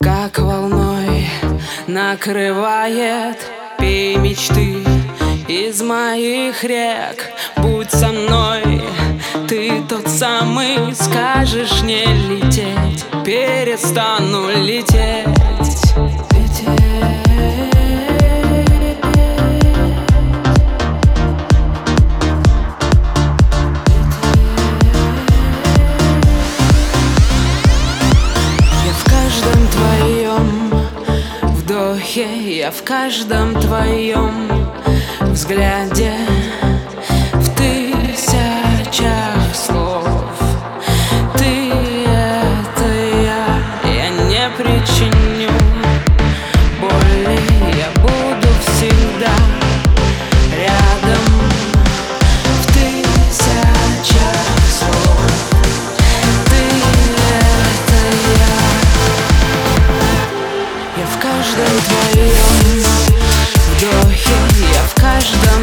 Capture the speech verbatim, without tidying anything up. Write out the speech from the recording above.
как волной накрывает. Пей мечты из моих рек, будь со мной, ты тот самый. Скажешь не лететь, перестану лететь. Я в каждом твоем взгляде, в тысячах слов. Ты — это я, я не причиню боли. Я буду всегда рядом, в тысячах слов. Ты — это я, я в каждом твоем вдохе, я в каждом